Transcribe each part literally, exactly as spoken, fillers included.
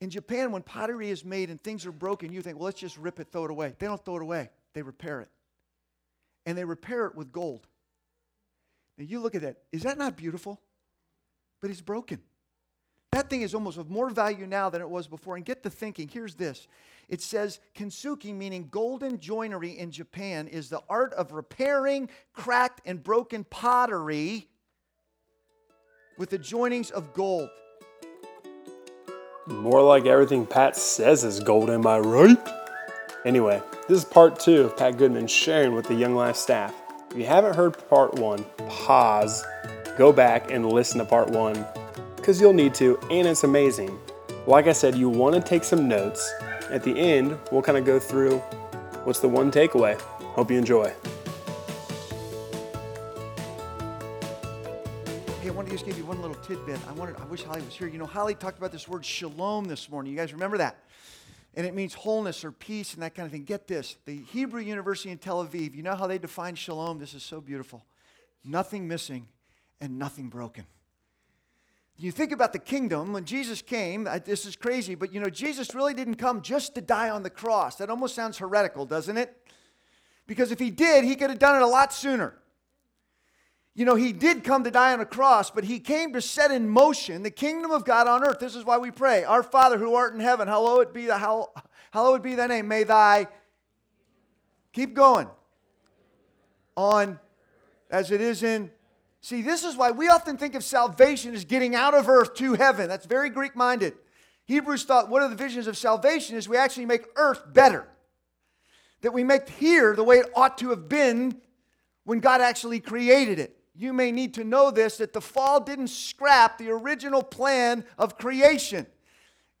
In Japan, when pottery is made and things are broken, you think, well, let's just rip it, throw it away. They don't throw it away. They repair it. And they repair it with gold. Now, you look at that. Is that not beautiful? But it's broken. That thing is almost of more value now than it was before. And get the thinking. Here's this. It says, kintsugi, meaning golden joinery in Japan, is the art of repairing cracked and broken pottery with the joinings of gold. More like everything Pat says is gold, am I right? Anyway, this is part two of Pat Goodman sharing with the Young Life staff. If you haven't heard part one, pause, go back and listen to part one, because you'll need to, and it's amazing. Like I said, you want to take some notes. At the end, we'll kind of go through what's the one takeaway. Hope you enjoy. Hey, I wanted to just give you one little tidbit. I wanted, I wish Holly was here. You know, Holly talked about this word shalom this morning. You guys remember that? And it means wholeness or peace and that kind of thing. Get this. The Hebrew University in Tel Aviv, you know how they define shalom? This is so beautiful. Nothing missing and nothing broken. You think about the kingdom, when Jesus came, this is crazy, but you know, Jesus really didn't come just to die on the cross. That almost sounds heretical, doesn't it? Because if he did, he could have done it a lot sooner. You know, he did come to die on a cross, but he came to set in motion the kingdom of God on earth. This is why we pray, our Father who art in heaven, hallowed be, the, hall, hallowed be thy name. May thy, keep going, on as it is in. See, this is why we often think of salvation as getting out of earth to heaven. That's very Greek-minded. Hebrews thought one of the visions of salvation is we actually make earth better. That we make here the way it ought to have been when God actually created it. You may need to know this, that the fall didn't scrap the original plan of creation.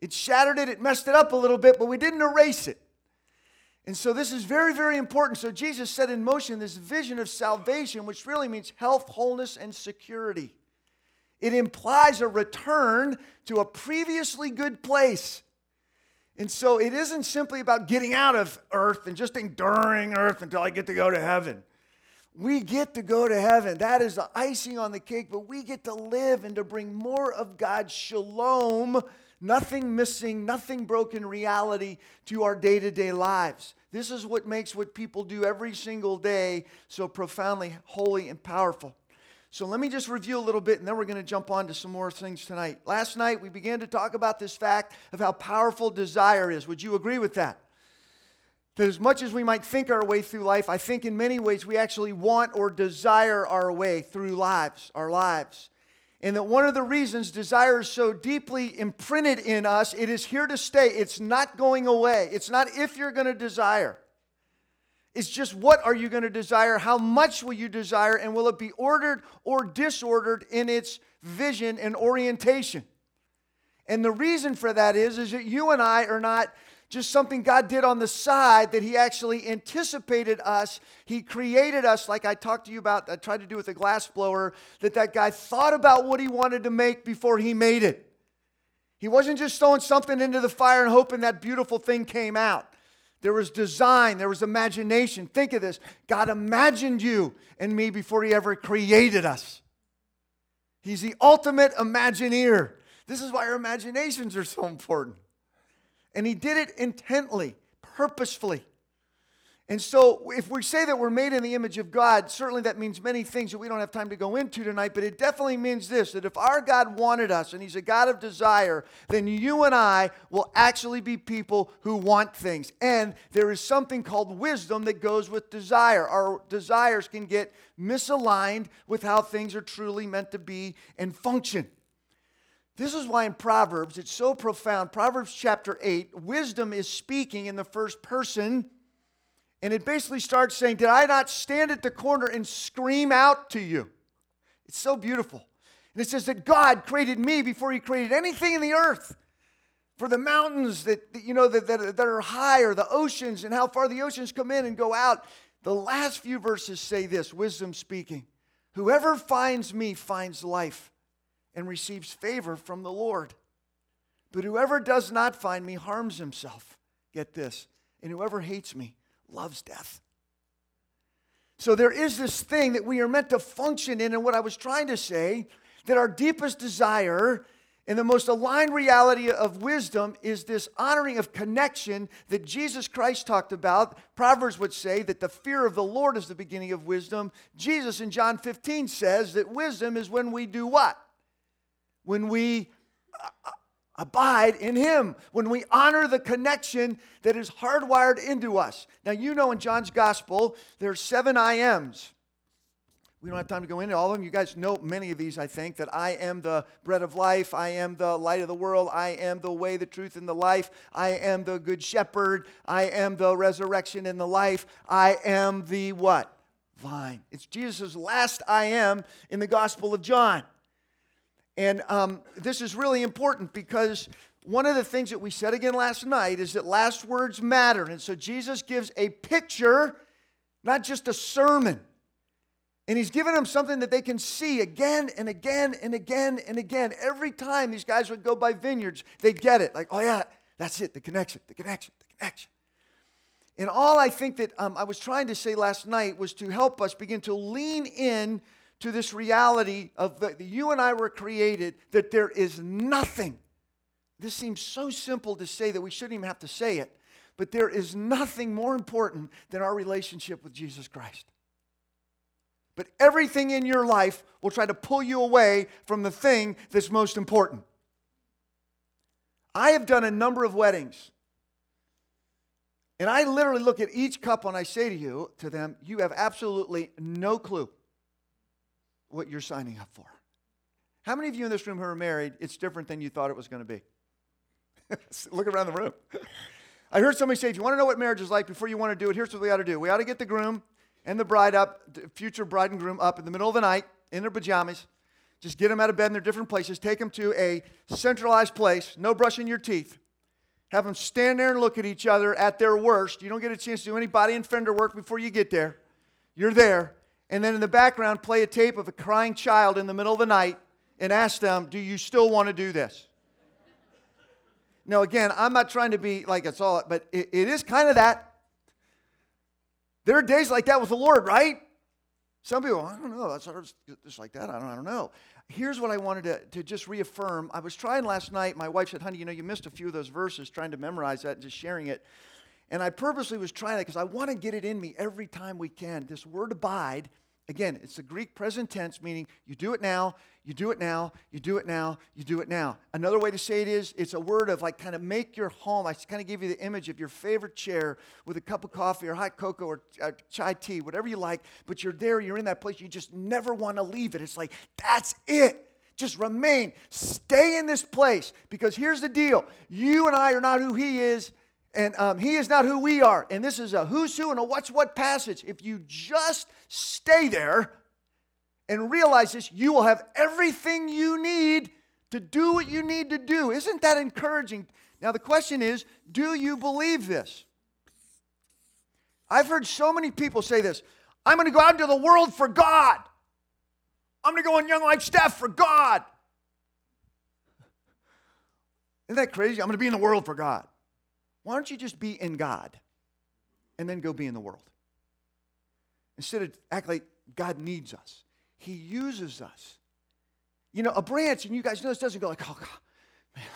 It shattered it, it messed it up a little bit, but we didn't erase it. And so this is very, very important. So Jesus set in motion this vision of salvation, which really means health, wholeness, and security. It implies a return to a previously good place. And so it isn't simply about getting out of earth and just enduring earth until I get to go to heaven. We get to go to heaven. That is the icing on the cake, but we get to live and to bring more of God's shalom, nothing missing, nothing broken reality to our day-to-day lives. This is what makes what people do every single day so profoundly holy and powerful. So let me just review a little bit, and then we're going to jump on to some more things tonight. Last night, we began to talk about this fact of how powerful desire is. Would you agree with that? That as much as we might think our way through life, I think in many ways we actually want or desire our way through lives, our lives. And that one of the reasons desire is so deeply imprinted in us, it is here to stay. It's not going away. It's not if you're going to desire. It's just what are you going to desire, how much will you desire, and will it be ordered or disordered in its vision and orientation? And the reason for that is, is that you and I are not just something God did on the side, that he actually anticipated us. He created us, like I talked to you about, I tried to do with the glass blower, that that guy thought about what he wanted to make before he made it. He wasn't just throwing something into the fire and hoping that beautiful thing came out. There was design. There was imagination. Think of this. God imagined you and me before he ever created us. He's the ultimate imagineer. This is why our imaginations are so important. And he did it intently, purposefully. And so if we say that we're made in the image of God, certainly that means many things that we don't have time to go into tonight, but it definitely means this, that if our God wanted us, and he's a God of desire, then you and I will actually be people who want things. And there is something called wisdom that goes with desire. Our desires can get misaligned with how things are truly meant to be and function. This is why in Proverbs, it's so profound. Proverbs chapter eight, wisdom is speaking in the first person. And it basically starts saying, did I not stand at the corner and scream out to you? It's so beautiful. And it says that God created me before he created anything in the earth. For the mountains that, that you know that, that, that are high, or the oceans and how far the oceans come in and go out. The last few verses say this, wisdom speaking. Whoever finds me finds life and receives favor from the Lord. But whoever does not find me harms himself. Get this. And whoever hates me loves death. So there is this thing that we are meant to function in. And what I was trying to say, that our deepest desire And the most aligned reality of wisdom is this honoring of connection that Jesus Christ talked about. Proverbs would say that the fear of the Lord is the beginning of wisdom. Jesus in John fifteen says that wisdom is when we do what? When we abide in Him, when we honor the connection that is hardwired into us. Now, you know in John's Gospel, there are seven I ams. We don't have time to go into all of them. You guys know many of these, I think, that I am the bread of life. I am the light of the world. I am the way, the truth, and the life. I am the good shepherd. I am the resurrection and the life. I am the what? Vine. It's Jesus' last I am in the Gospel of John. And um, this is really important because one of the things that we said again last night is that last words matter. And so Jesus gives a picture, not just a sermon. And He's given them something that they can see again and again and again and again. Every time these guys would go by vineyards, they'd get it. Like, oh yeah, that's it, the connection, the connection, the connection. And all I think that um, I was trying to say last night was to help us begin to lean in to this reality of that you and I were created, that there is nothing. This seems so simple to say that we shouldn't even have to say it. But there is nothing more important than our relationship with Jesus Christ. But everything in your life will try to pull you away from the thing that's most important. I have done a number of weddings. And I literally look at each couple and I say to you, to them, you have absolutely no clue what you're signing up for. How many of you in this room who are married, it's different than you thought it was going to be? Look around the room. I heard somebody say, if you want to know what marriage is like before you want to do it, here's what we ought to do. We ought to get the groom and the bride up, future bride and groom up in the middle of the night in their pajamas. Just get them out of bed in their different places. Take them to a centralized place. No brushing your teeth. Have them stand there and look at each other at their worst. You don't get a chance to do any body and fender work before you get there. You're there. And then in the background, play a tape of a crying child in the middle of the night and ask them, do you still want to do this? Now, again, I'm not trying to be like it's all, but it, it is kind of that. There are days like that with the Lord, right? Some people, I don't know, that's just like that, I don't, I don't know. Here's what I wanted to, to just reaffirm. I was trying last night, my wife said, honey, you know, you missed a few of those verses, trying to memorize that and just sharing it. And I purposely was trying that because I want to get it in me every time we can. This word abide, again, it's the Greek present tense, meaning you do it now, you do it now, you do it now, you do it now. Another way to say it is, it's a word of like kind of make your home. I kind of give you the image of your favorite chair with a cup of coffee or hot cocoa or chai tea, whatever you like. But you're there, you're in that place, you just never want to leave it. It's like, that's it. Just remain. Stay in this place. Because here's the deal. You and I are not who He is, and um, He is not who we are. And this is a who's who and a what's what passage. If you just stay there and realize this, you will have everything you need to do what you need to do. Isn't that encouraging? Now the question is, do you believe this? I've heard so many people say this. I'm going to go out into the world for God. I'm going to go on Young Life staff for God. Isn't that crazy? I'm going to be in the world for God. Why don't you just be in God and then go be in the world? Instead of act like God needs us. He uses us. You know, a branch, and you guys know this, doesn't go like, oh, God, man.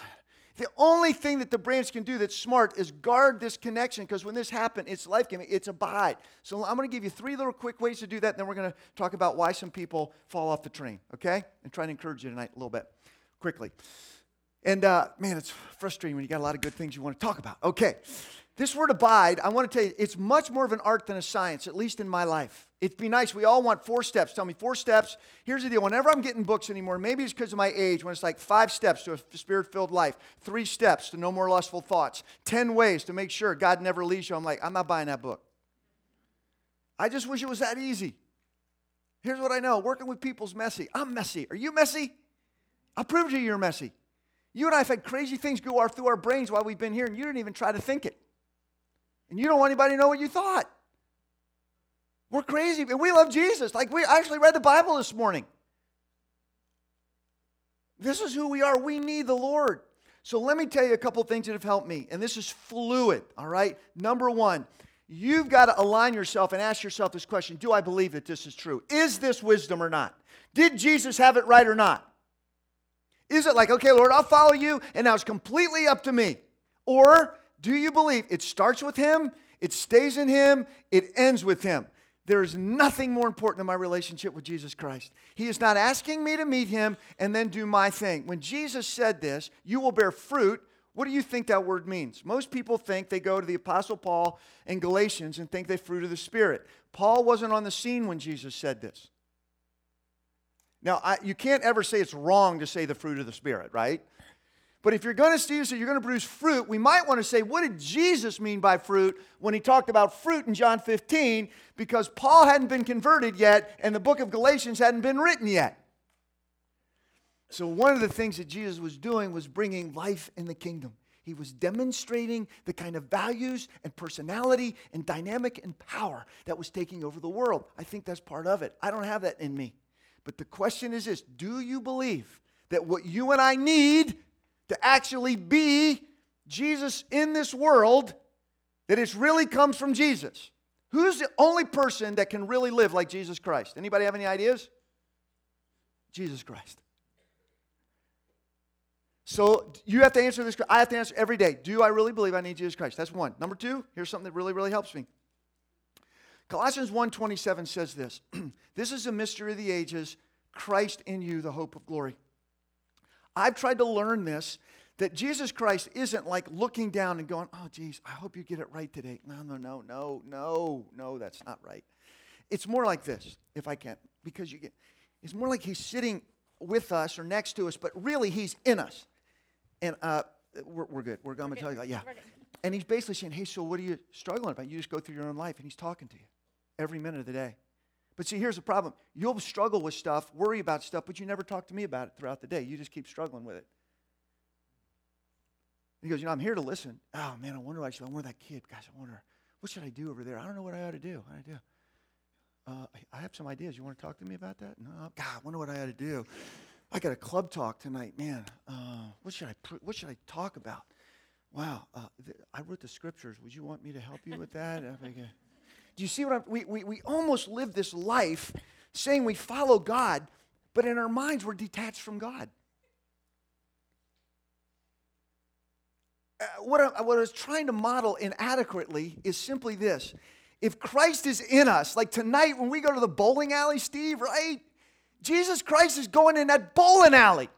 The only thing that the branch can do that's smart is guard this connection, because when this happens, it's life-giving, it's abide. So I'm going to give you three little quick ways to do that, and then we're going to talk about why some people fall off the train, okay? And try to encourage you tonight a little bit, quickly. And, uh, man, it's frustrating when you got a lot of good things you want to talk about. Okay, this word abide, I want to tell you, it's much more of an art than a science, at least in my life. It'd be nice. We all want four steps. Tell me four steps. Here's the deal. Whenever I'm getting books anymore, maybe it's because of my age, when it's like five steps to a spirit-filled life, three steps to no more lustful thoughts, ten ways to make sure God never leaves you. I'm like, I'm not buying that book. I just wish it was that easy. Here's what I know. Working with people's messy. I'm messy. Are you messy? I'll prove to you you're messy. You and I have had crazy things go through our brains while we've been here, and you didn't even try to think it. And you don't want anybody to know what you thought. We're crazy, and we love Jesus. Like, we actually read the Bible this morning. This is who we are. We need the Lord. So let me tell you a couple things that have helped me, and this is fluid, all right? Number one, you've got to align yourself and ask yourself this question, do I believe that this is true? Is this wisdom or not? Did Jesus have it right or not? Is it like, okay, Lord, I'll follow you, and now it's completely up to me? Or do you believe it starts with him, it stays in him, it ends with him? There is nothing more important in my relationship with Jesus Christ. He is not asking me to meet him and then do my thing. When Jesus said this, you will bear fruit, what do you think that word means? Most people think they go to the Apostle Paul in Galatians and think they fruit of the Spirit. Paul wasn't on the scene when Jesus said this. Now, I, you can't ever say it's wrong to say the fruit of the Spirit, right? But if you're going to see, so you're going to produce fruit, we might want to say, what did Jesus mean by fruit when he talked about fruit in John fifteen? Because Paul hadn't been converted yet, and the book of Galatians hadn't been written yet. So one of the things that Jesus was doing was bringing life in the kingdom. He was demonstrating the kind of values and personality and dynamic and power that was taking over the world. I think that's part of it. I don't have that in me. But the question is this, do you believe that what you and I need to actually be Jesus in this world, that it really comes from Jesus? Who's the only person that can really live like Jesus Christ? Anybody have any ideas? Jesus Christ. So you have to answer this. I have to answer every day. Do I really believe I need Jesus Christ? That's one. Number two, here's something that really, really helps me. Colossians one twenty-seven says this. This is a mystery of the ages, Christ in you, the hope of glory. I've tried to learn this, that Jesus Christ isn't like looking down and going, oh, geez, I hope you get it right today. No, no, no, no, no, no, that's not right. It's more like this, if I can, because you get, it's more like he's sitting with us or next to us, but really he's in us. And uh, we're, we're good. We're, I'm going to tell you that, yeah. And he's basically saying, hey, so what are you struggling about? You just go through your own life, and he's talking to you every minute of the day. But see, here's the problem. You'll struggle with stuff, worry about stuff, but you never talk to me about it throughout the day. You just keep struggling with it. He goes, you know, I'm here to listen. Oh, man, I wonder what I should, I wonder that kid. Guys, I wonder, what should I do over there? I don't know what I ought to do. What do I do? Uh, I have some ideas. You want to talk to me about that? No. God, I wonder what I ought to do. I got a club talk tonight. Man, uh, what should I pr- what should I talk about? Wow, uh, th- I wrote the scriptures. Would you want me to help you with that? Do you see what I'm, we, we we almost live this life saying we follow God, but in our minds we're detached from God. Uh, what, I, what I was trying to model inadequately is simply this. If Christ is in us, like tonight when we go to the bowling alley, Steve, right? Jesus Christ is going in that bowling alley.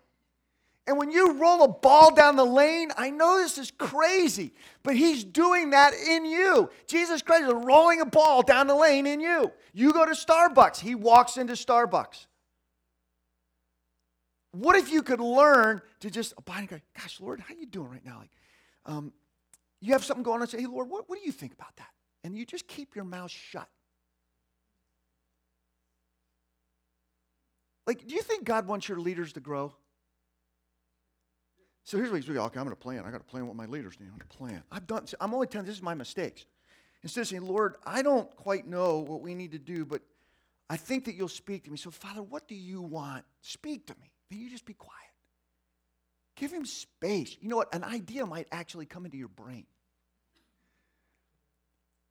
And when you roll a ball down the lane, I know this is crazy, but he's doing that in you. Jesus Christ is rolling a ball down the lane in you. You go to Starbucks, he walks into Starbucks. What if you could learn to just abide and go, gosh, Lord, how you doing right now? Like, um, you have something going on, say, hey, Lord, what, what do you think about that? And you just keep your mouth shut. Like, do you think God wants your leaders to grow? So here's what he's doing. Okay, I'm going to plan. I got to plan what my leaders need. I'm going to plan. I've done, I'm only telling, this is my mistakes. Instead of saying, Lord, I don't quite know what we need to do, but I think that you'll speak to me. So, Father, what do you want? Speak to me. Then you just be quiet. Give him space. You know what? An idea might actually come into your brain.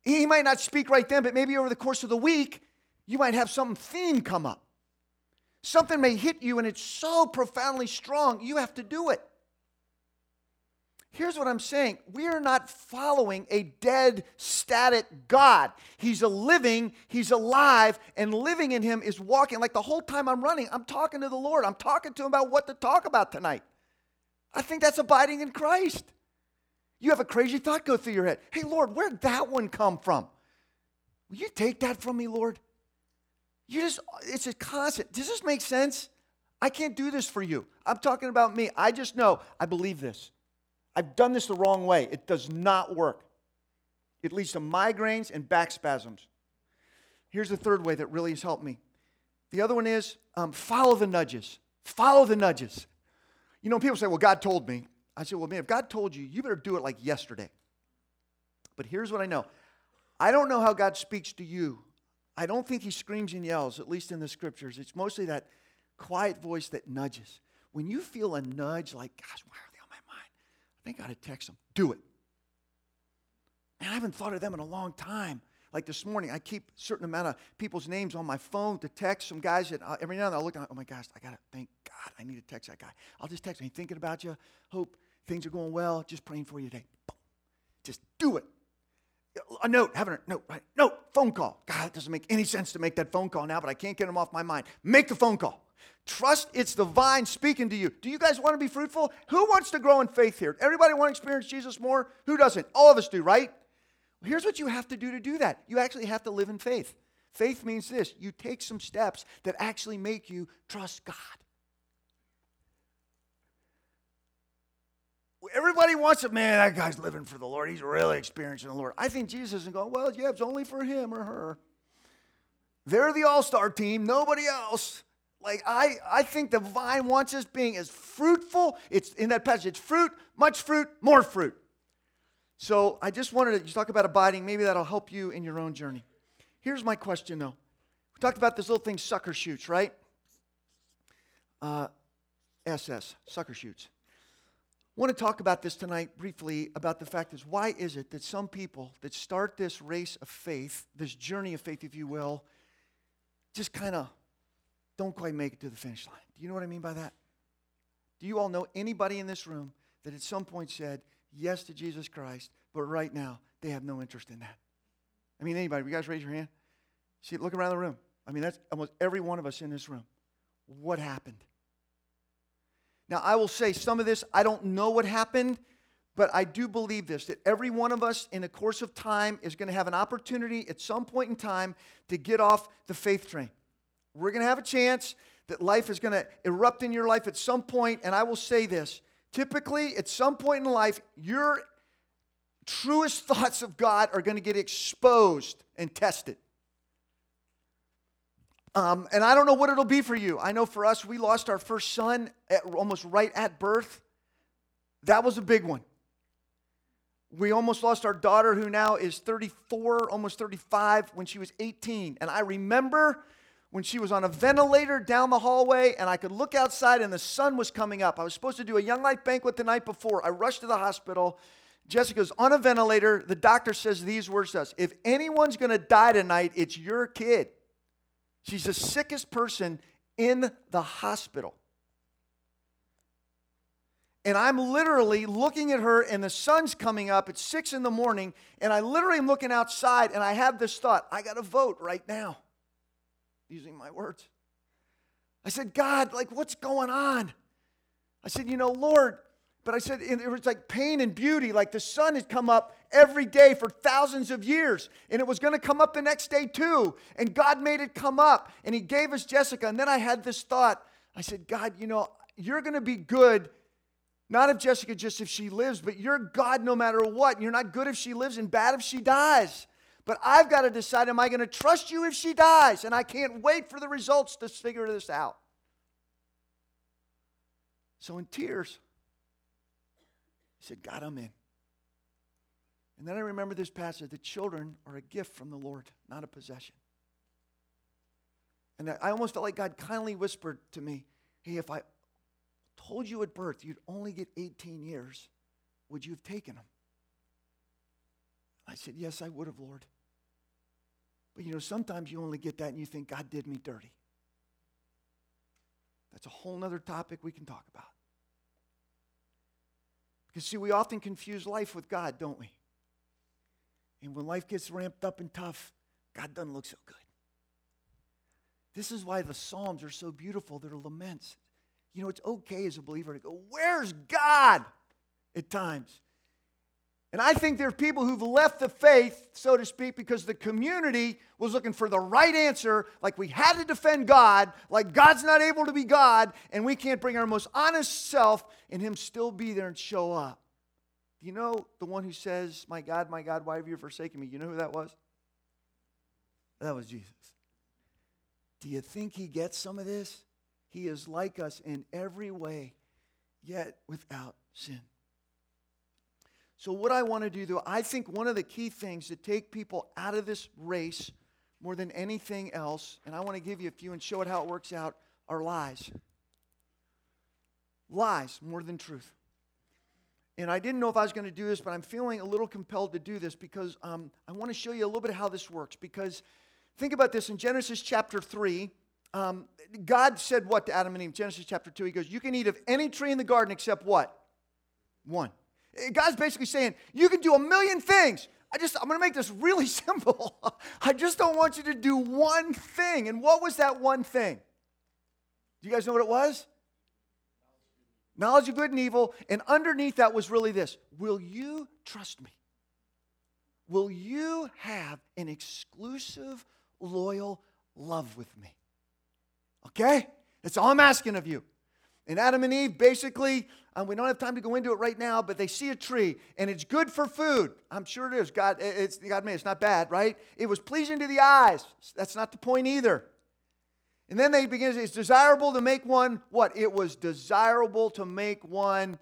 He might not speak right then, but maybe over the course of the week, you might have some theme come up. Something may hit you, and it's so profoundly strong, you have to do it. Here's what I'm saying. We are not following a dead, static God. He's a living, he's alive, and living in him is walking. Like the whole time I'm running, I'm talking to the Lord. I'm talking to him about what to talk about tonight. I think that's abiding in Christ. You have a crazy thought go through your head. Hey, Lord, where'd that one come from? Will you take that from me, Lord? You just, it's a constant. Does this make sense? I can't do this for you. I'm talking about me. I just know I believe this. I've done this the wrong way. It does not work. It leads to migraines and back spasms. Here's the third way that really has helped me. The other one is um, follow the nudges. Follow the nudges. You know, people say, well, God told me. I said, well, man, if God told you, you better do it like yesterday. But here's what I know. I don't know how God speaks to you. I don't think he screams and yells, at least in the scriptures. It's mostly that quiet voice that nudges. When you feel a nudge like, gosh, why are they on my mind? I think I ought to text them. Do it. Man, I haven't thought of them in a long time. Like this morning, I keep a certain amount of people's names on my phone to text some guys that I, every now and then I'll look at, oh my gosh, I got to thank God. I need to text that guy. I'll just text him. Thinking about you. Hope things are going well. Just praying for you today. Boom. Just do it. A note, having a note, right? Note, phone call. God, it doesn't make any sense to make that phone call now, but I can't get them off my mind. Make the phone call. Trust it's the vine speaking to you. Do you guys want to be fruitful? Who wants to grow in faith here? Everybody want to experience Jesus more? Who doesn't? All of us do, right? Well, here's what you have to do to do that. You actually have to live in faith. Faith means this. You take some steps that actually make you trust God. Everybody wants it. Man, that guy's living for the Lord. He's really experiencing the Lord. I think Jesus isn't going, well, yeah, it's only for him or her. They're the all-star team. Nobody else. Like, I, I think the vine wants us being as fruitful. It's in that passage. It's fruit, much fruit, more fruit. So I just wanted to you talk about abiding. Maybe that'll help you in your own journey. Here's my question, though. We talked about this little thing, sucker shoots, right? Uh, S S, sucker shoots. I want to talk about this tonight briefly about the fact is why is it that some people that start this race of faith, this journey of faith, if you will, just kind of don't quite make it to the finish line. Do you know what I mean by that? Do you all know anybody in this room that at some point said yes to Jesus Christ, but right now they have no interest in that? I mean, anybody, you guys raise your hand? See, look around the room. I mean, that's almost every one of us in this room. What happened? Now, I will say some of this, I don't know what happened, but I do believe this, that every one of us in the course of time is going to have an opportunity at some point in time to get off the faith train. We're going to have a chance that life is going to erupt in your life at some point, and I will say this. Typically, at some point in life, your truest thoughts of God are going to get exposed and tested. Um, and I don't know what it'll be for you. I know for us, we lost our first son at, almost right at birth. That was a big one. We almost lost our daughter, who now is thirty-four, almost thirty-five, when she was eighteen. And I remember when she was on a ventilator down the hallway, and I could look outside, and the sun was coming up. I was supposed to do a Young Life banquet the night before. I rushed to the hospital. Jessica's on a ventilator. The doctor says these words to us: if anyone's going to die tonight, it's your kid. She's the sickest person in the hospital. And I'm literally looking at her, and the sun's coming up at six in the morning, and I literally am looking outside, and I have this thought, I got to vote right now, using my words. I said, God, like, what's going on? I said, you know, Lord, but I said, it was like pain and beauty, like the sun had come up every day for thousands of years, and it was going to come up the next day too, and God made it come up, and he gave us Jessica. And then I had this thought. I said, God, you know, you're going to be good, not if Jessica, just if she lives, but you're God no matter what. You're not good if she lives and bad if she dies. But I've got to decide, am I going to trust you if she dies? And I can't wait for the results to figure this out. So in tears, I said, God, I'm in. And then I remember this passage, the children are a gift from the Lord, not a possession. And I almost felt like God kindly whispered to me, hey, if I told you at birth you'd only get eighteen years, would you have taken them? I said, yes, I would have, Lord. But you know, sometimes you only get that and you think, God did me dirty. That's a whole nother topic we can talk about. Because see, we often confuse life with God, don't we? And when life gets ramped up and tough, God doesn't look so good. This is why the Psalms are so beautiful. They're laments. You know, it's okay as a believer to go, where's God? At times. And I think there are people who've left the faith, so to speak, because the community was looking for the right answer, like we had to defend God, like God's not able to be God, and we can't bring our most honest self and him still be there and show up. You know the one who says, my God, my God, why have you forsaken me? You know who that was? That was Jesus. Do you think he gets some of this? He is like us in every way, yet without sin. So what I want to do, though, I think one of the key things to take people out of this race more than anything else, and I want to give you a few and show it how it works out, are lies. Lies more than truth. And I didn't know if I was going to do this, but I'm feeling a little compelled to do this because um, I want to show you a little bit of how this works. Because think about this. In Genesis chapter three, um, God said what to Adam and Eve? Genesis chapter two, he goes, you can eat of any tree in the garden except what? One. God's basically saying, you can do a million things. I just, I'm going to make this really simple. I just don't want you to do one thing. And what was that one thing? Do you guys know what it was? Knowledge of good and evil. And underneath that was really this. Will you trust me? Will you have an exclusive, loyal love with me? Okay? That's all I'm asking of you. And Adam and Eve basically, um, we don't have time to go into it right now, but they see a tree, and it's good for food. I'm sure it is. God, it's, God made it. It's not bad, right? It was pleasing to the eyes. That's not the point either. And then they begin to say, it's desirable to make one, what? It was desirable to make one.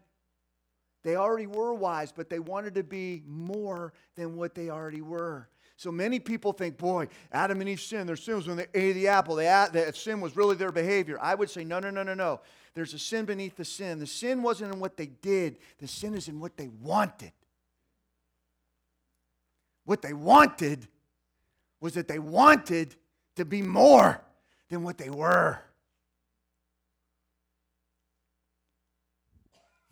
They already were wise, but they wanted to be more than what they already were. So many people think, boy, Adam and Eve sinned. Their sin was when they ate the apple. They, that sin was really their behavior. I would say, no, no, no, no, no. There's a sin beneath the sin. The sin wasn't in what they did. The sin is in what they wanted. What they wanted was that they wanted to be more than what they were.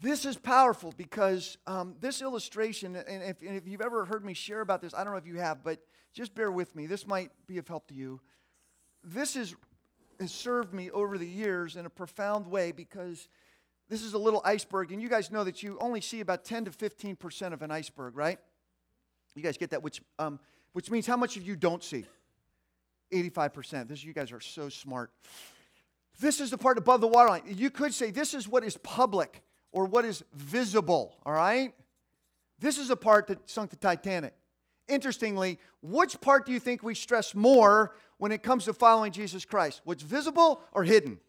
This is powerful because um, this illustration, and if, and if you've ever heard me share about this, I don't know if you have, but just bear with me. This might be of help to you. This is, has served me over the years in a profound way because this is a little iceberg, and you guys know that you only see about ten to fifteen percent of an iceberg, right? You guys get that, which um, which means how much of you don't see? eighty-five percent. This, you guys are so smart. This is the part above the waterline. You could say this is what is public or what is visible, all right? This is the part that sunk the Titanic. Interestingly, which part do you think we stress more when it comes to following Jesus Christ? What's visible or hidden?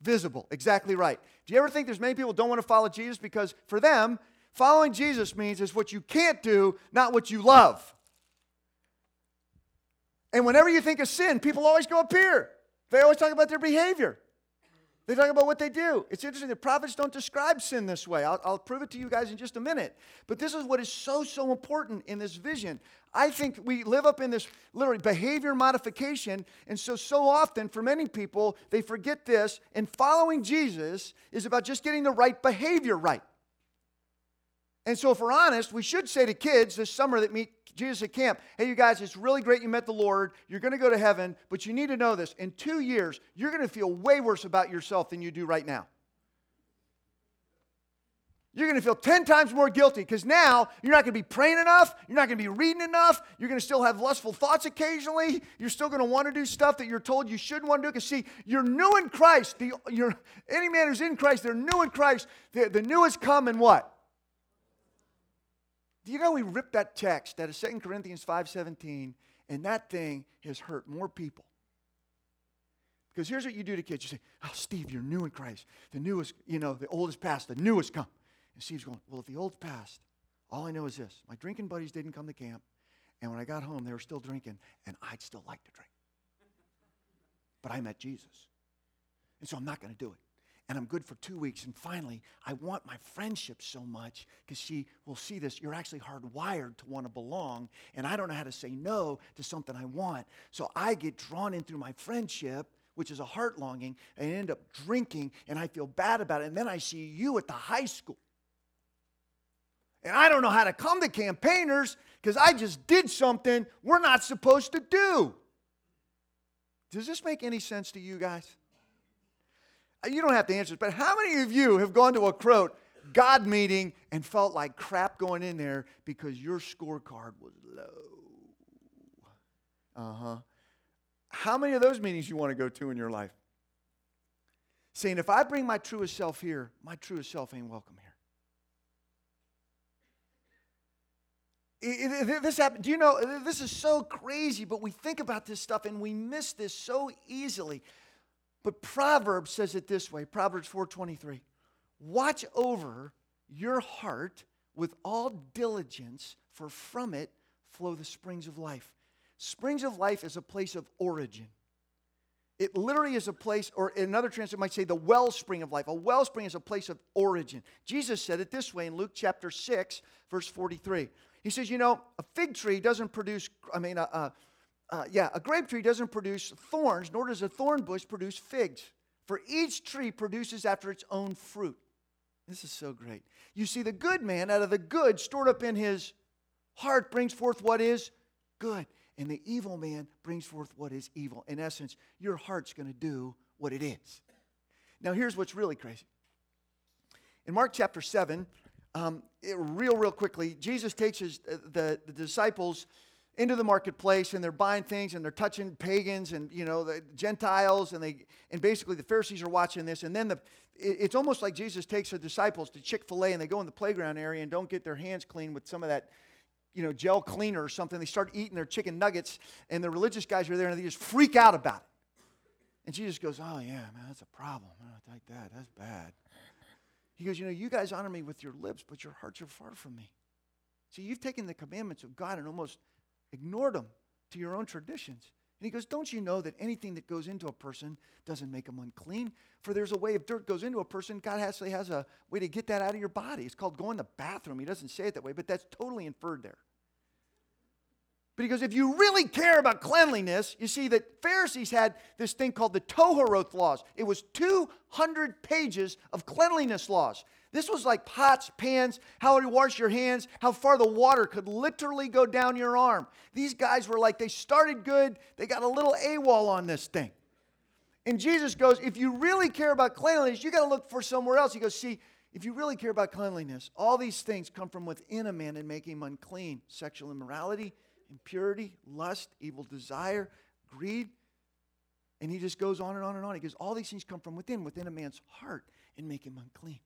Visible, exactly right. Do you ever think there's many people who don't want to follow Jesus because for them, following Jesus means it's what you can't do, not what you love. And whenever you think of sin, people always go up here. They always talk about their behavior. They talk about what they do. It's interesting. The prophets don't describe sin this way. I'll, I'll prove it to you guys in just a minute. But this is what is so, so important in this vision. I think we live up in this literally behavior modification. And so, so often for many people, they forget this. And following Jesus is about just getting the right behavior right. And so if we're honest, we should say to kids this summer that meet Jesus at camp, hey, you guys, it's really great you met the Lord. You're going to go to heaven, but you need to know this. In two years, you're going to feel way worse about yourself than you do right now. You're going to feel ten times more guilty because now you're not going to be praying enough. You're not going to be reading enough. You're going to still have lustful thoughts occasionally. You're still going to want to do stuff that you're told you shouldn't want to do. Because see, you're new in Christ. The, you're, any man who's in Christ, they're new in Christ. The, the new has come in what? Do you know we ripped that text out of Second Corinthians five seventeen, and that thing has hurt more people? Because here's what you do to kids. You say, oh, Steve, you're new in Christ. The new is, you know, the old is past. The new has come. And Steve's going, well, if the old's past, all I know is this. My drinking buddies didn't come to camp, and when I got home, they were still drinking, and I'd still like to drink. But I met Jesus, and so I'm not going to do it. And I'm good for two weeks. And finally, I want my friendship so much because she will see this. You're actually hardwired to want to belong. And I don't know how to say no to something I want. So I get drawn in through my friendship, which is a heart longing, and I end up drinking. And I feel bad about it. And then I see you at the high school. And I don't know how to come to campaigners because I just did something we're not supposed to do. Does this make any sense to you guys? You don't have to answer this, but how many of you have gone to a Croat God meeting and felt like crap going in there because your scorecard was low? Uh-huh. How many of those meetings you want to go to in your life? Saying, if I bring my truest self here, my truest self ain't welcome here. It, it, this happened. Do you know, this is so crazy, but we think about this stuff and we miss this so easily. But Proverbs says it this way, Proverbs four twenty-three. Watch over your heart with all diligence, for from it flow the springs of life. Springs of life is a place of origin. It literally is a place, or another translation might say the wellspring of life. A wellspring is a place of origin. Jesus said it this way in Luke chapter six, verse forty-three. He says, you know, a fig tree doesn't produce, I mean, uh, uh, uh, yeah, a grape tree doesn't produce thorns, nor does a thorn bush produce figs. For each tree produces after its own fruit. This is so great. You see, the good man out of the good stored up in his heart brings forth what is good. And the evil man brings forth what is evil. In essence, your heart's going to do what it is. Now, here's what's really crazy. In Mark chapter seven, um, it, real, real quickly, Jesus takes his, uh, the, the disciples into the marketplace, and they're buying things, and they're touching pagans and, you know, the Gentiles, and they and basically the Pharisees are watching this. And then the it, it's almost like Jesus takes the disciples to Chick-fil-A, and they go in the playground area and don't get their hands clean with some of that, you know, gel cleaner or something. They start eating their chicken nuggets, and the religious guys are there, and they just freak out about it. And Jesus goes, oh, yeah, man, that's a problem. I don't like that. That's bad. He goes, you know, you guys honor me with your lips, but your hearts are far from me. See, you've taken the commandments of God and almost ignored them to your own traditions. And he goes, don't you know that anything that goes into a person doesn't make them unclean? For there's a way, if dirt goes into a person, God actually has a way to get that out of your body. It's called going to the bathroom. He doesn't say it that way, but that's totally inferred there. But he goes, if you really care about cleanliness, you see that Pharisees had this thing called the Toharoth laws. It was two hundred pages of cleanliness laws. This was like pots, pans, how to wash your hands, how far the water could literally go down your arm. These guys were like, they started good, they got a little AWOL on this thing. And Jesus goes, if you really care about cleanliness, you got to look for somewhere else. He goes, see, if you really care about cleanliness, all these things come from within a man and make him unclean. Sexual immorality, impurity, lust, evil desire, greed. And he just goes on and on and on. He goes, all these things come from within, within a man's heart, and make him unclean.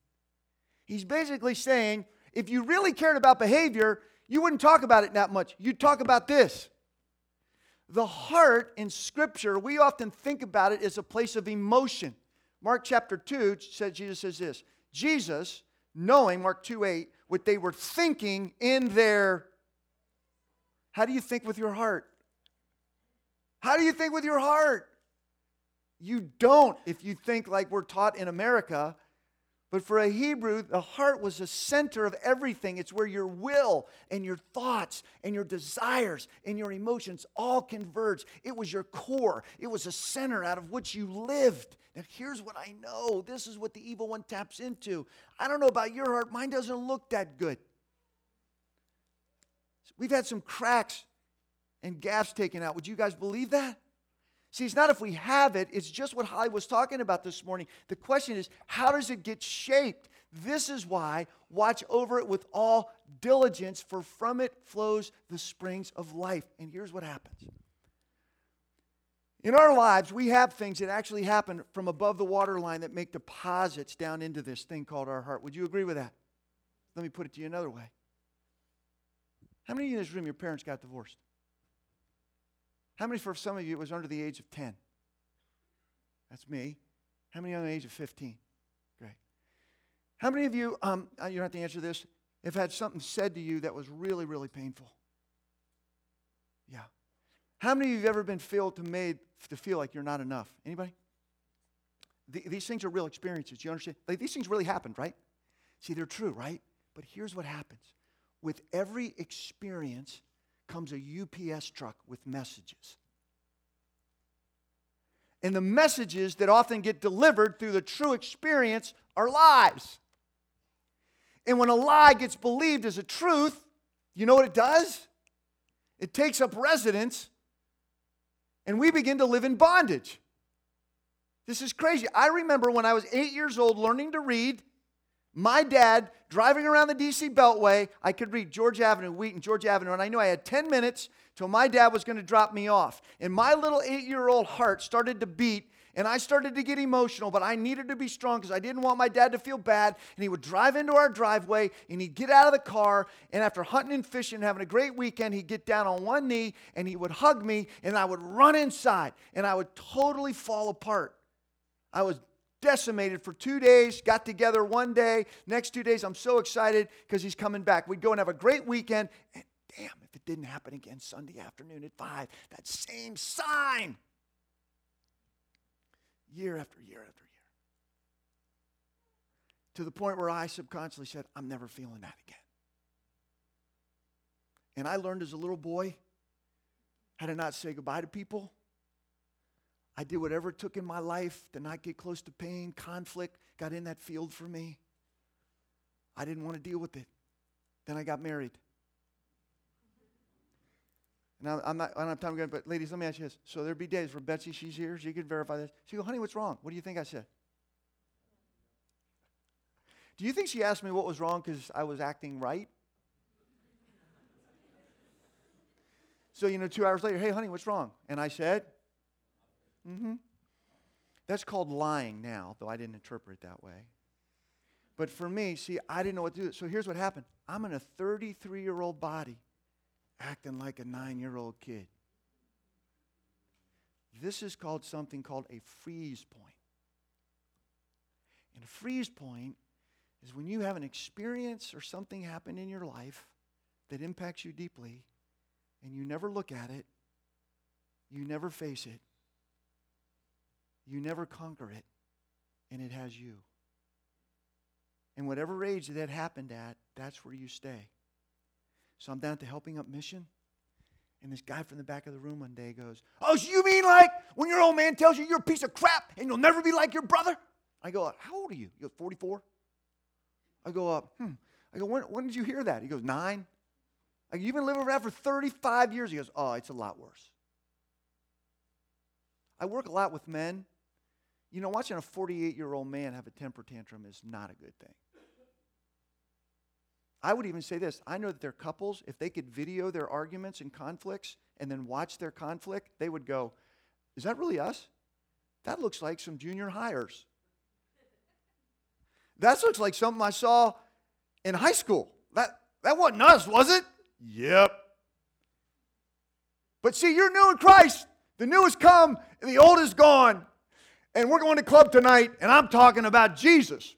He's basically saying, if you really cared about behavior, you wouldn't talk about it that much. You'd talk about this. The heart in Scripture, we often think about it as a place of emotion. Mark chapter two said, Jesus says this, Jesus, knowing, Mark two eight, what they were thinking in their. How do you think with your heart? How do you think with your heart? You don't if you think like we're taught in America. But for a Hebrew, the heart was the center of everything. It's where your will and your thoughts and your desires and your emotions all converge. It was your core. It was a center out of which you lived. Now, here's what I know. This is what the evil one taps into. I don't know about your heart. Mine doesn't look that good. We've had some cracks and gaps taken out. Would you guys believe that? See, it's not if we have it. It's just what Holly was talking about this morning. The question is, how does it get shaped? This is why watch over it with all diligence, for from it flows the springs of life. And here's what happens. In our lives, we have things that actually happen from above the waterline that make deposits down into this thing called our heart. Would you agree with that? Let me put it to you another way. How many of you in this room, your parents got divorced? How many, for some of you, it was under the age of ten? That's me. How many under the age of fifteen? Great. How many of you, um, you don't have to answer this, have had something said to you that was really, really painful? Yeah. How many of you have ever been filled to made to feel like you're not enough? Anybody? The, these things are real experiences. You understand? Like, these things really happened, right? See, they're true, right? But here's what happens. With every experience comes a U P S truck with messages. And the messages that often get delivered through the true experience are lies. And when a lie gets believed as a truth, you know what it does? It takes up residence, and we begin to live in bondage. This is crazy. I remember when I was eight years old learning to read, my dad, driving around the D C Beltway, I could read George Avenue, Wheaton, George Avenue, and I knew I had ten minutes till my dad was going to drop me off. And my little eight-year-old heart started to beat, and I started to get emotional, but I needed to be strong because I didn't want my dad to feel bad. And he would drive into our driveway, and he'd get out of the car, and after hunting and fishing and having a great weekend, he'd get down on one knee, and he would hug me, and I would run inside, and I would totally fall apart. I was decimated for two days, got together one day, next two days I'm so excited because he's coming back. We'd go and have a great weekend, and damn, if it didn't happen again Sunday afternoon at five, that same sign. year after year after year. To the point where I subconsciously said, I'm never feeling that again. And I learned as a little boy how to not say goodbye to people. I did whatever it took in my life to not get close to pain. Conflict got in that field for me. I didn't want to deal with it. Then I got married. And I'm not, I don't have time to go, but ladies, let me ask you this. So there'd be days where Betsy, she's here, she could verify this. She'd go, honey, what's wrong? What do you think I said? Do you think she asked me what was wrong because I was acting right? So, you know, two hours later, hey, honey, what's wrong? And I said, mm-hmm. That's called lying now, though I didn't interpret it that way. But for me, see, I didn't know what to do. So here's what happened. I'm in a thirty-three-year-old body acting like a nine-year-old kid. This is called something called a freeze point. And a freeze point is when you have an experience or something happen in your life that impacts you deeply, and you never look at it, you never face it, you never conquer it, and it has you. And whatever age that happened at, that's where you stay. So I'm down to Helping Up Mission, and this guy from the back of the room one day goes, oh, so you mean like when your old man tells you you're a piece of crap and you'll never be like your brother? I go, how old are you? He goes, forty-four. I go, up. Hmm. I go, when, when did you hear that? He goes, nine. I go, you've been living with that for thirty-five years. He goes, oh, it's a lot worse. I work a lot with men. You know, watching a forty-eight-year-old man have a temper tantrum is not a good thing. I would even say this. I know that their couples, if they could video their arguments and conflicts and then watch their conflict, they would go, is that really us? That looks like some junior hires. That looks like something I saw in high school. That that wasn't us, was it? Yep. But see, you're new in Christ. The new has come and the old is gone. And we're going to club tonight, and I'm talking about Jesus.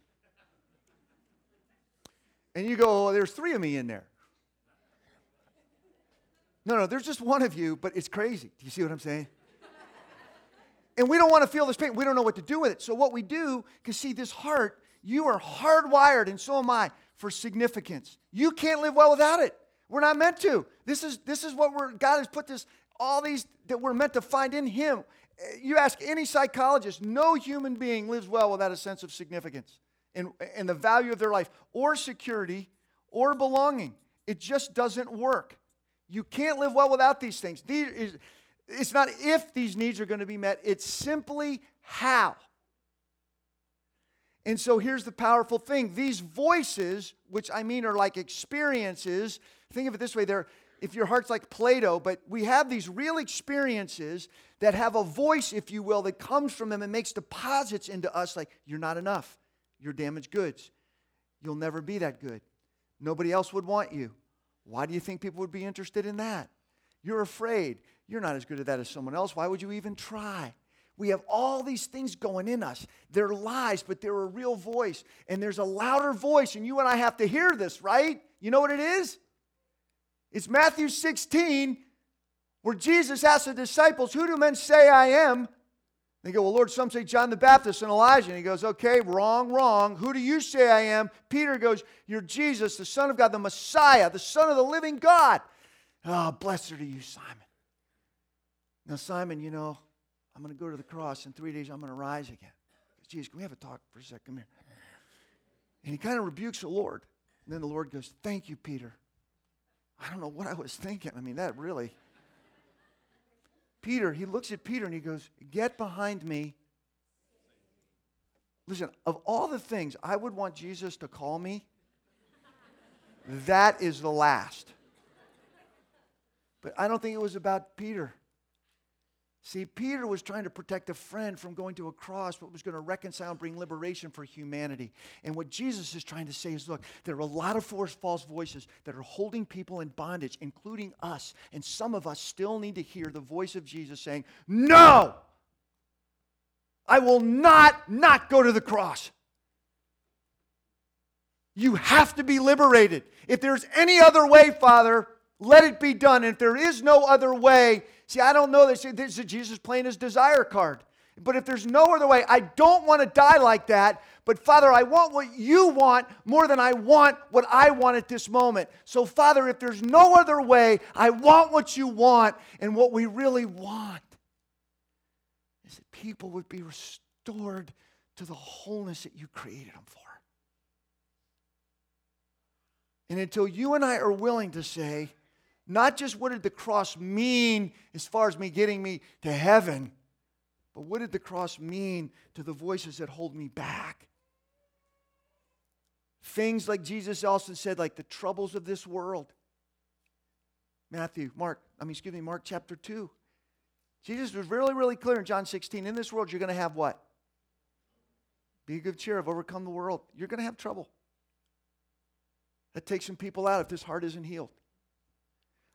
And you go, oh, there's three of me in there. No, no, there's just one of you, but it's crazy. Do you see what I'm saying? And we don't want to feel this pain. We don't know what to do with it. So what we do, because see, this heart, you are hardwired, and so am I, for significance. You can't live well without it. We're not meant to. This is this is what we're, God has put this, all these that we're meant to find in Him. You ask any psychologist, no human being lives well without a sense of significance and, and the value of their life or security or belonging. It just doesn't work. You can't live well without these things. These, it's not if these needs are going to be met. It's simply how. And so here's the powerful thing. These voices, which I mean are like experiences, think of it this way, they're, if your heart's like Plato, but we have these real experiences that have a voice, if you will, that comes from them and makes deposits into us like, you're not enough, you're damaged goods, you'll never be that good, nobody else would want you. Why do you think people would be interested in that? You're afraid, you're not as good at that as someone else, why would you even try? We have all these things going in us. They're lies, but they're a real voice. And there's a louder voice, and you and I have to hear this, right? You know what it is? It's Matthew sixteen, where Jesus asked the disciples, who do men say I am? They go, well, Lord, some say John the Baptist and Elijah. And he goes, okay, wrong, wrong. Who do you say I am? Peter goes, you're Jesus, the Son of God, the Messiah, the Son of the living God. Oh, blessed are you, Simon. Now, Simon, you know, I'm going to go to the cross. In three days, I'm going to rise again. Jesus, can we have a talk for a second? Come here. And he kind of rebukes the Lord. And then the Lord goes, thank you, Peter. I don't know what I was thinking. I mean, that really. Peter, he looks at Peter and he goes, get behind me. Listen, of all the things I would want Jesus to call me, that is the last. But I don't think it was about Peter. See, Peter was trying to protect a friend from going to a cross, but was going to reconcile and bring liberation for humanity. And what Jesus is trying to say is, look, there are a lot of false voices that are holding people in bondage, including us. And some of us still need to hear the voice of Jesus saying, no, I will not not go to the cross. You have to be liberated. If there's any other way, Father, let it be done. And if there is no other way, see, I don't know. They say, this is Jesus playing his desire card. But if there's no other way, I don't want to die like that. But Father, I want what you want more than I want what I want at this moment. So Father, if there's no other way, I want what you want. And what we really want is that people would be restored to the wholeness that you created them for. And until you and I are willing to say, not just what did the cross mean as far as me getting me to heaven, but what did the cross mean to the voices that hold me back? Things like Jesus also said, like the troubles of this world. Matthew, Mark, I mean, excuse me, Mark chapter two. Jesus was really, really clear in John sixteen. In this world, you're going to have what? Be of good cheer, I've overcome the world. You're going to have trouble. That takes some people out if this heart isn't healed.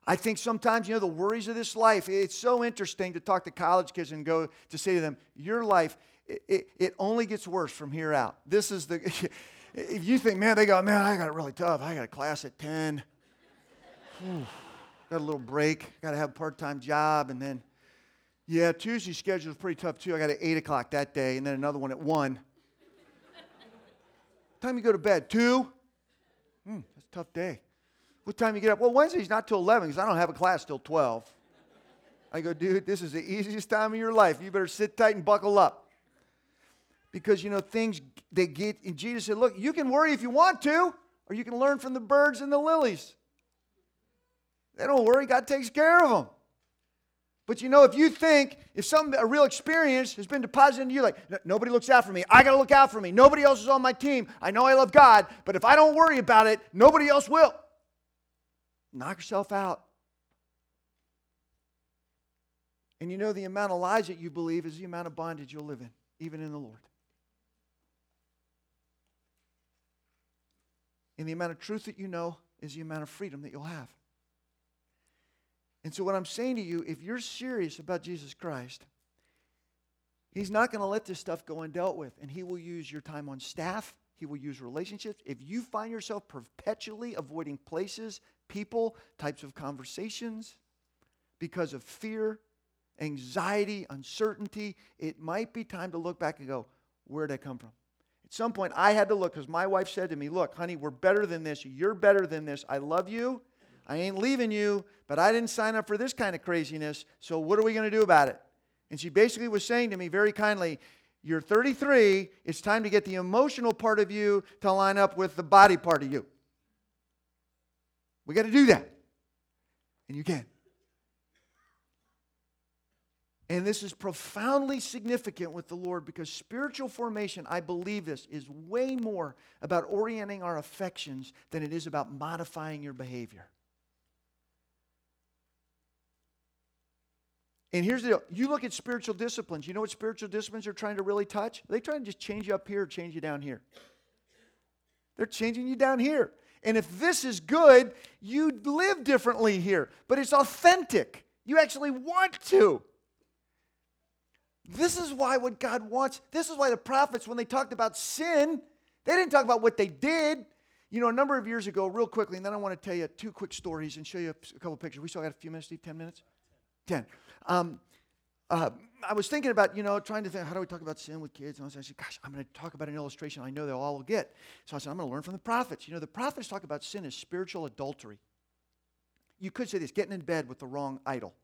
I think sometimes, you know, the worries of this life, it's so interesting to talk to college kids and go to say to them, your life, it, it, it only gets worse from here out. This is the, if you think, man, they go, man, I got it really tough. I got a class at ten. Whew. Got a little break. Got to have a part-time job. And then, yeah, Tuesday's schedule is pretty tough, too. I got at eight o'clock that day, and then another one at one. What time you go to bed? two? Hmm, that's a tough day. What time you get up? Well, Wednesday's not till eleven because I don't have a class till twelve. I go, dude, this is the easiest time of your life. You better sit tight and buckle up. Because, you know, things, they get, and Jesus said, look, you can worry if you want to, or you can learn from the birds and the lilies. They don't worry. God takes care of them. But, you know, if you think, if some a real experience has been deposited into you, like, nobody looks out for me. I got to look out for me. Nobody else is on my team. I know I love God, but if I don't worry about it, nobody else will. Knock yourself out. And you know the amount of lies that you believe is the amount of bondage you'll live in, even in the Lord. And the amount of truth that you know is the amount of freedom that you'll have. And so what I'm saying to you, if you're serious about Jesus Christ, he's not going to let this stuff go undealt with. And he will use your time on staff. He will use relationships. If you find yourself perpetually avoiding places, people, types of conversations, because of fear, anxiety, uncertainty, it might be time to look back and go, where did I come from? At some point, I had to look because my wife said to me, look, honey, we're better than this. You're better than this. I love you. I ain't leaving you, but I didn't sign up for this kind of craziness, so what are we going to do about it? And she basically was saying to me very kindly, you're thirty-three. It's time to get the emotional part of you to line up with the body part of you. We got to do that. And you can. And this is profoundly significant with the Lord because spiritual formation, I believe this, is way more about orienting our affections than it is about modifying your behavior. And here's the deal. You look at spiritual disciplines. You know what spiritual disciplines are trying to really touch? They're trying to just change you up here or change you down here. They're changing you down here. And if this is good, you live differently here. But it's authentic. You actually want to. This is why what God wants, this is why the prophets, when they talked about sin, they didn't talk about what they did. You know, a number of years ago, real quickly, and then I want to tell you two quick stories and show you a couple pictures. We still got a few minutes, Steve, ten minutes? Ten. Um, uh, I was thinking about, you know, trying to think, how do we talk about sin with kids? And I said, gosh, I'm going to talk about an illustration I know they'll all get. So I said, I'm going to learn from the prophets. You know, the prophets talk about sin as spiritual adultery. You could say this, getting in bed with the wrong idol.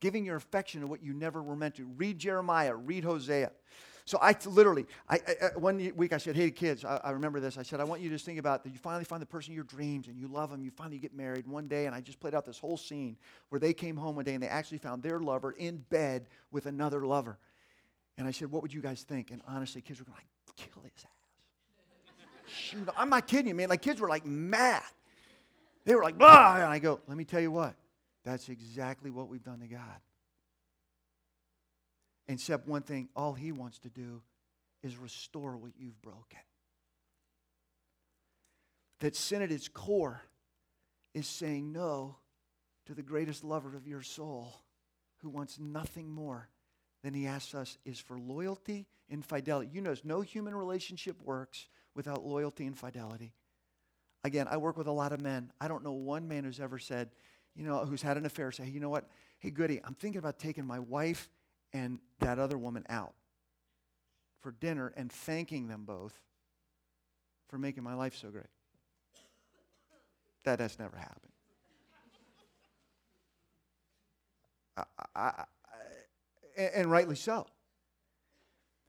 Giving your affection to what you never were meant to. Read Jeremiah, read Hosea. So I literally, I, I, one week I said, hey, kids, I, I remember this. I said, I want you to just think about that you finally find the person of your dreams and you love them. You finally get married one day. And I just played out this whole scene where they came home one day and they actually found their lover in bed with another lover. And I said, what would you guys think? And honestly, kids were going like, kill his ass. Shoot, I'm not kidding you, man. Like, kids were like mad. They were like, blah. And I go, let me tell you what. That's exactly what we've done to God. Except one thing, all he wants to do is restore what you've broken. That sin at its core is saying no to the greatest lover of your soul who wants nothing more than he asks us is for loyalty and fidelity. You know, no human relationship works without loyalty and fidelity. Again, I work with a lot of men. I don't know one man who's ever said, you know, who's had an affair, say, hey, you know what? Hey, goody, I'm thinking about taking my wife and that other woman out. for dinner and thanking them both for making my life so great. That has never happened. I, I, I, and rightly so.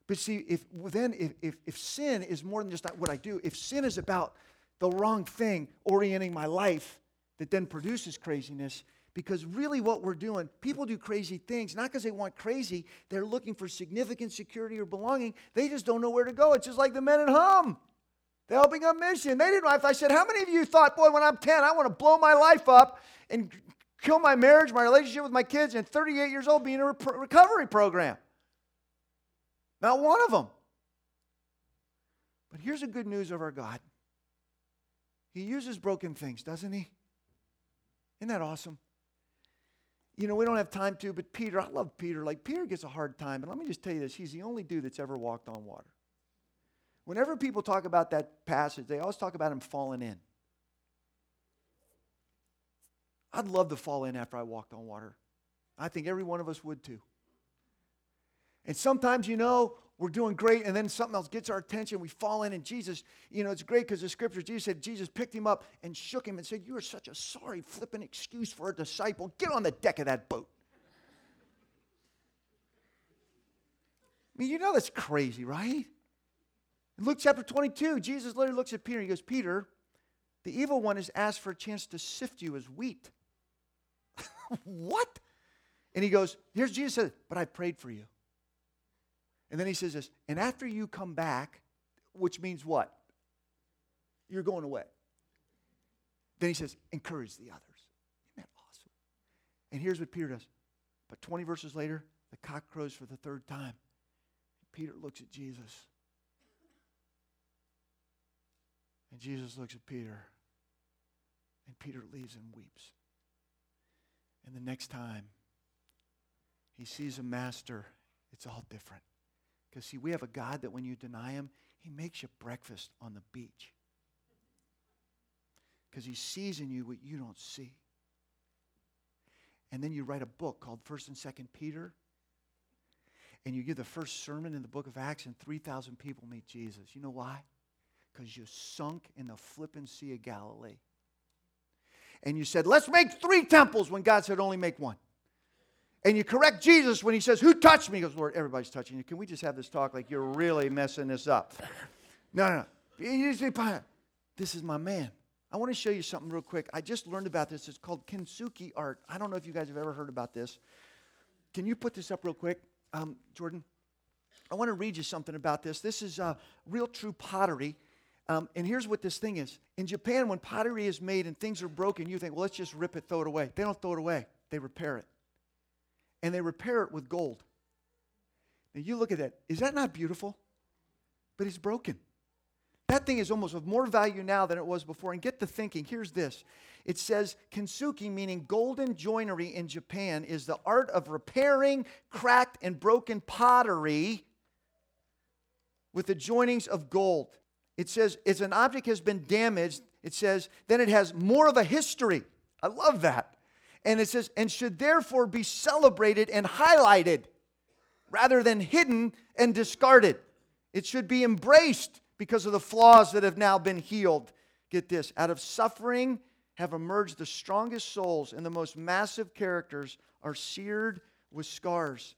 But see, if then if, if if sin is more than just not what I do, if sin is about the wrong thing orienting my life that then produces craziness, because really what we're doing, people do crazy things, not because they want crazy, they're looking for significant security or belonging, they just don't know where to go. It's just like the men at home, the Helping Up Mission. They didn't, if I said, how many of you thought, boy, when I'm ten, I want to blow my life up and kill my marriage, my relationship with my kids, and thirty-eight years old be in a re- recovery program? Not one of them. But here's the good news of our God. He uses broken things, doesn't he? Isn't that awesome? You know, we don't have time to, but Peter, I love Peter. Like, Peter gets a hard time, and let me just tell you this. He's the only dude that's ever walked on water. Whenever people talk about that passage, they always talk about him falling in. I'd love to fall in after I walked on water. I think every one of us would too. And sometimes, you know, we're doing great, and then something else gets our attention. We fall in, and Jesus, you know, it's great because the Scripture, Jesus said, Jesus picked him up and shook him and said, you are such a sorry flipping excuse for a disciple. Get on the deck of that boat. I mean, you know that's crazy, right? In Luke chapter twenty-two, Jesus literally looks at Peter. He goes, Peter, the evil one has asked for a chance to sift you as wheat. What? And he goes, here's Jesus says, but I prayed for you. And then he says this, and after you come back, which means what? You're going away. Then he says, encourage the others. Isn't that awesome? And here's what Peter does. But twenty verses later, the cock crows for the third time. Peter looks at Jesus. And Jesus looks at Peter. And Peter leaves and weeps. And the next time he sees a master, it's all different. Because, see, we have a God that when you deny him, he makes you breakfast on the beach. Because he sees in you what you don't see. And then you write a book called First and Second Peter. And you give the first sermon in the book of Acts, and three thousand people meet Jesus. You know why? Because you sunk in the flippin' Sea of Galilee. And you said, let's make three temples when God said only make one. And you correct Jesus when he says, who touched me? He goes, Lord, everybody's touching you. Can we just have this talk like you're really messing this up? No, no, no. This is my man. I want to show you something real quick. I just learned about this. It's called kintsugi art. I don't know if you guys have ever heard about this. Can you put this up real quick, um, Jordan? I want to read you something about this. This is uh, real true pottery. Um, and here's what this thing is. In Japan, when pottery is made and things are broken, you think, well, let's just rip it, throw it away. They don't throw it away. They repair it. And they repair it with gold. Now you look at that. Is that not beautiful? But it's broken. That thing is almost of more value now than it was before. And get the thinking. Here's this. It says, kintsugi, meaning golden joinery in Japan, is the art of repairing cracked and broken pottery with the joinings of gold. It says, if an object has been damaged, it says, then it has more of a history. I love that. And it says, and should therefore be celebrated and highlighted rather than hidden and discarded. It should be embraced because of the flaws that have now been healed. Get this, out of suffering have emerged the strongest souls, and the most massive characters are seared with scars.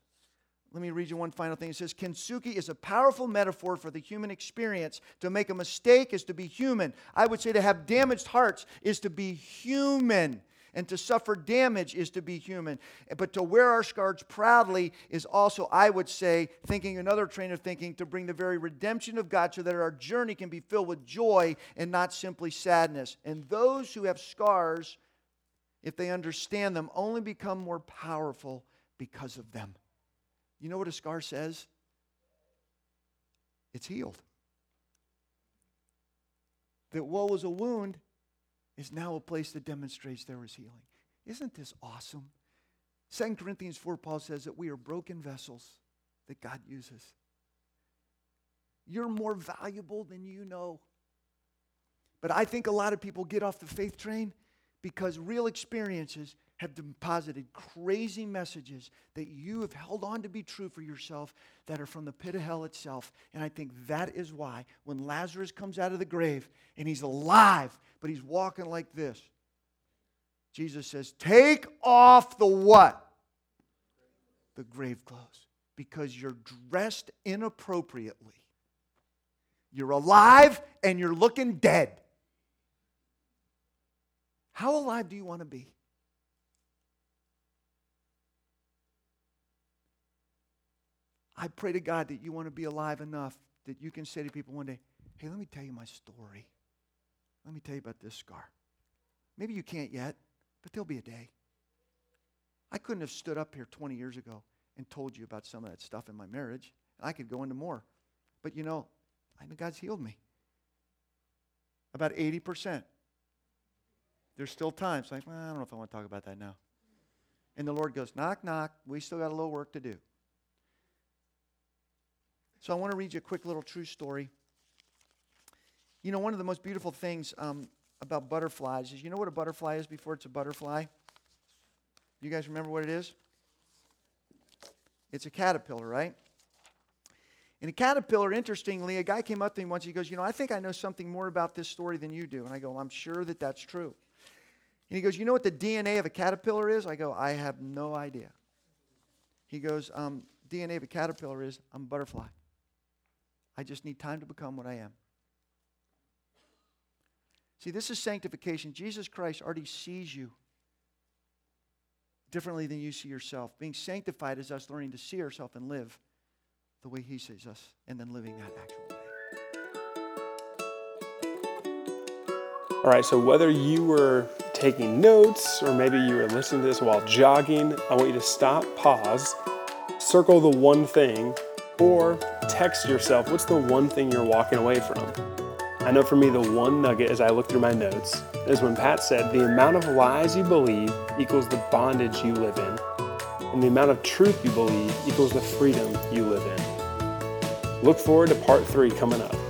Let me read you one final thing. It says, kintsugi is a powerful metaphor for the human experience. To make a mistake is to be human. I would say to have damaged hearts is to be human. And to suffer damage is to be human. But to wear our scars proudly is also, I would say, thinking another train of thinking, to bring the very redemption of God so that our journey can be filled with joy and not simply sadness. And those who have scars, if they understand them, only become more powerful because of them. You know what a scar says? It's healed. That woe was a wound is now a place that demonstrates there is healing. Isn't this awesome? Second Corinthians four, Paul says that we are broken vessels that God uses. You're more valuable than you know. But I think a lot of people get off the faith train because real experiences have deposited crazy messages that you have held on to be true for yourself that are from the pit of hell itself. And I think that is why when Lazarus comes out of the grave and he's alive, but he's walking like this, Jesus says, take off the what? The grave clothes. Because you're dressed inappropriately. You're alive and you're looking dead. How alive do you want to be? I pray to God that you want to be alive enough that you can say to people one day, hey, let me tell you my story. Let me tell you about this scar. Maybe you can't yet, but there'll be a day. I couldn't have stood up here twenty years ago and told you about some of that stuff in my marriage. I could go into more. But you know, I know God's healed me. About eighty percent. There's still times like, well, I don't know if I want to talk about that now. And the Lord goes, knock, knock. We still got a little work to do. So I want to read you a quick little true story. You know, one of the most beautiful things um, about butterflies is, you know what a butterfly is before it's a butterfly? You guys remember what it is? It's a caterpillar, right? And a caterpillar, interestingly, a guy came up to me once, he goes, you know, I think I know something more about this story than you do. And I go, well, I'm sure that that's true. And he goes, you know what the D N A of a caterpillar is? I go, I have no idea. He goes, um, D N A of a caterpillar is, I'm a butterfly. I just need time to become what I am. See, this is sanctification. Jesus Christ already sees you differently than you see yourself. Being sanctified is us learning to see ourselves and live the way He sees us, and then living that actual way. All right, so whether you were taking notes or maybe you were listening to this while jogging, I want you to stop, pause, circle the one thing, or text yourself, what's the one thing you're walking away from? I know for me, the one nugget as I look through my notes is when Pat said, the amount of lies you believe equals the bondage you live in, and the amount of truth you believe equals the freedom you live in. Look forward to part three coming up.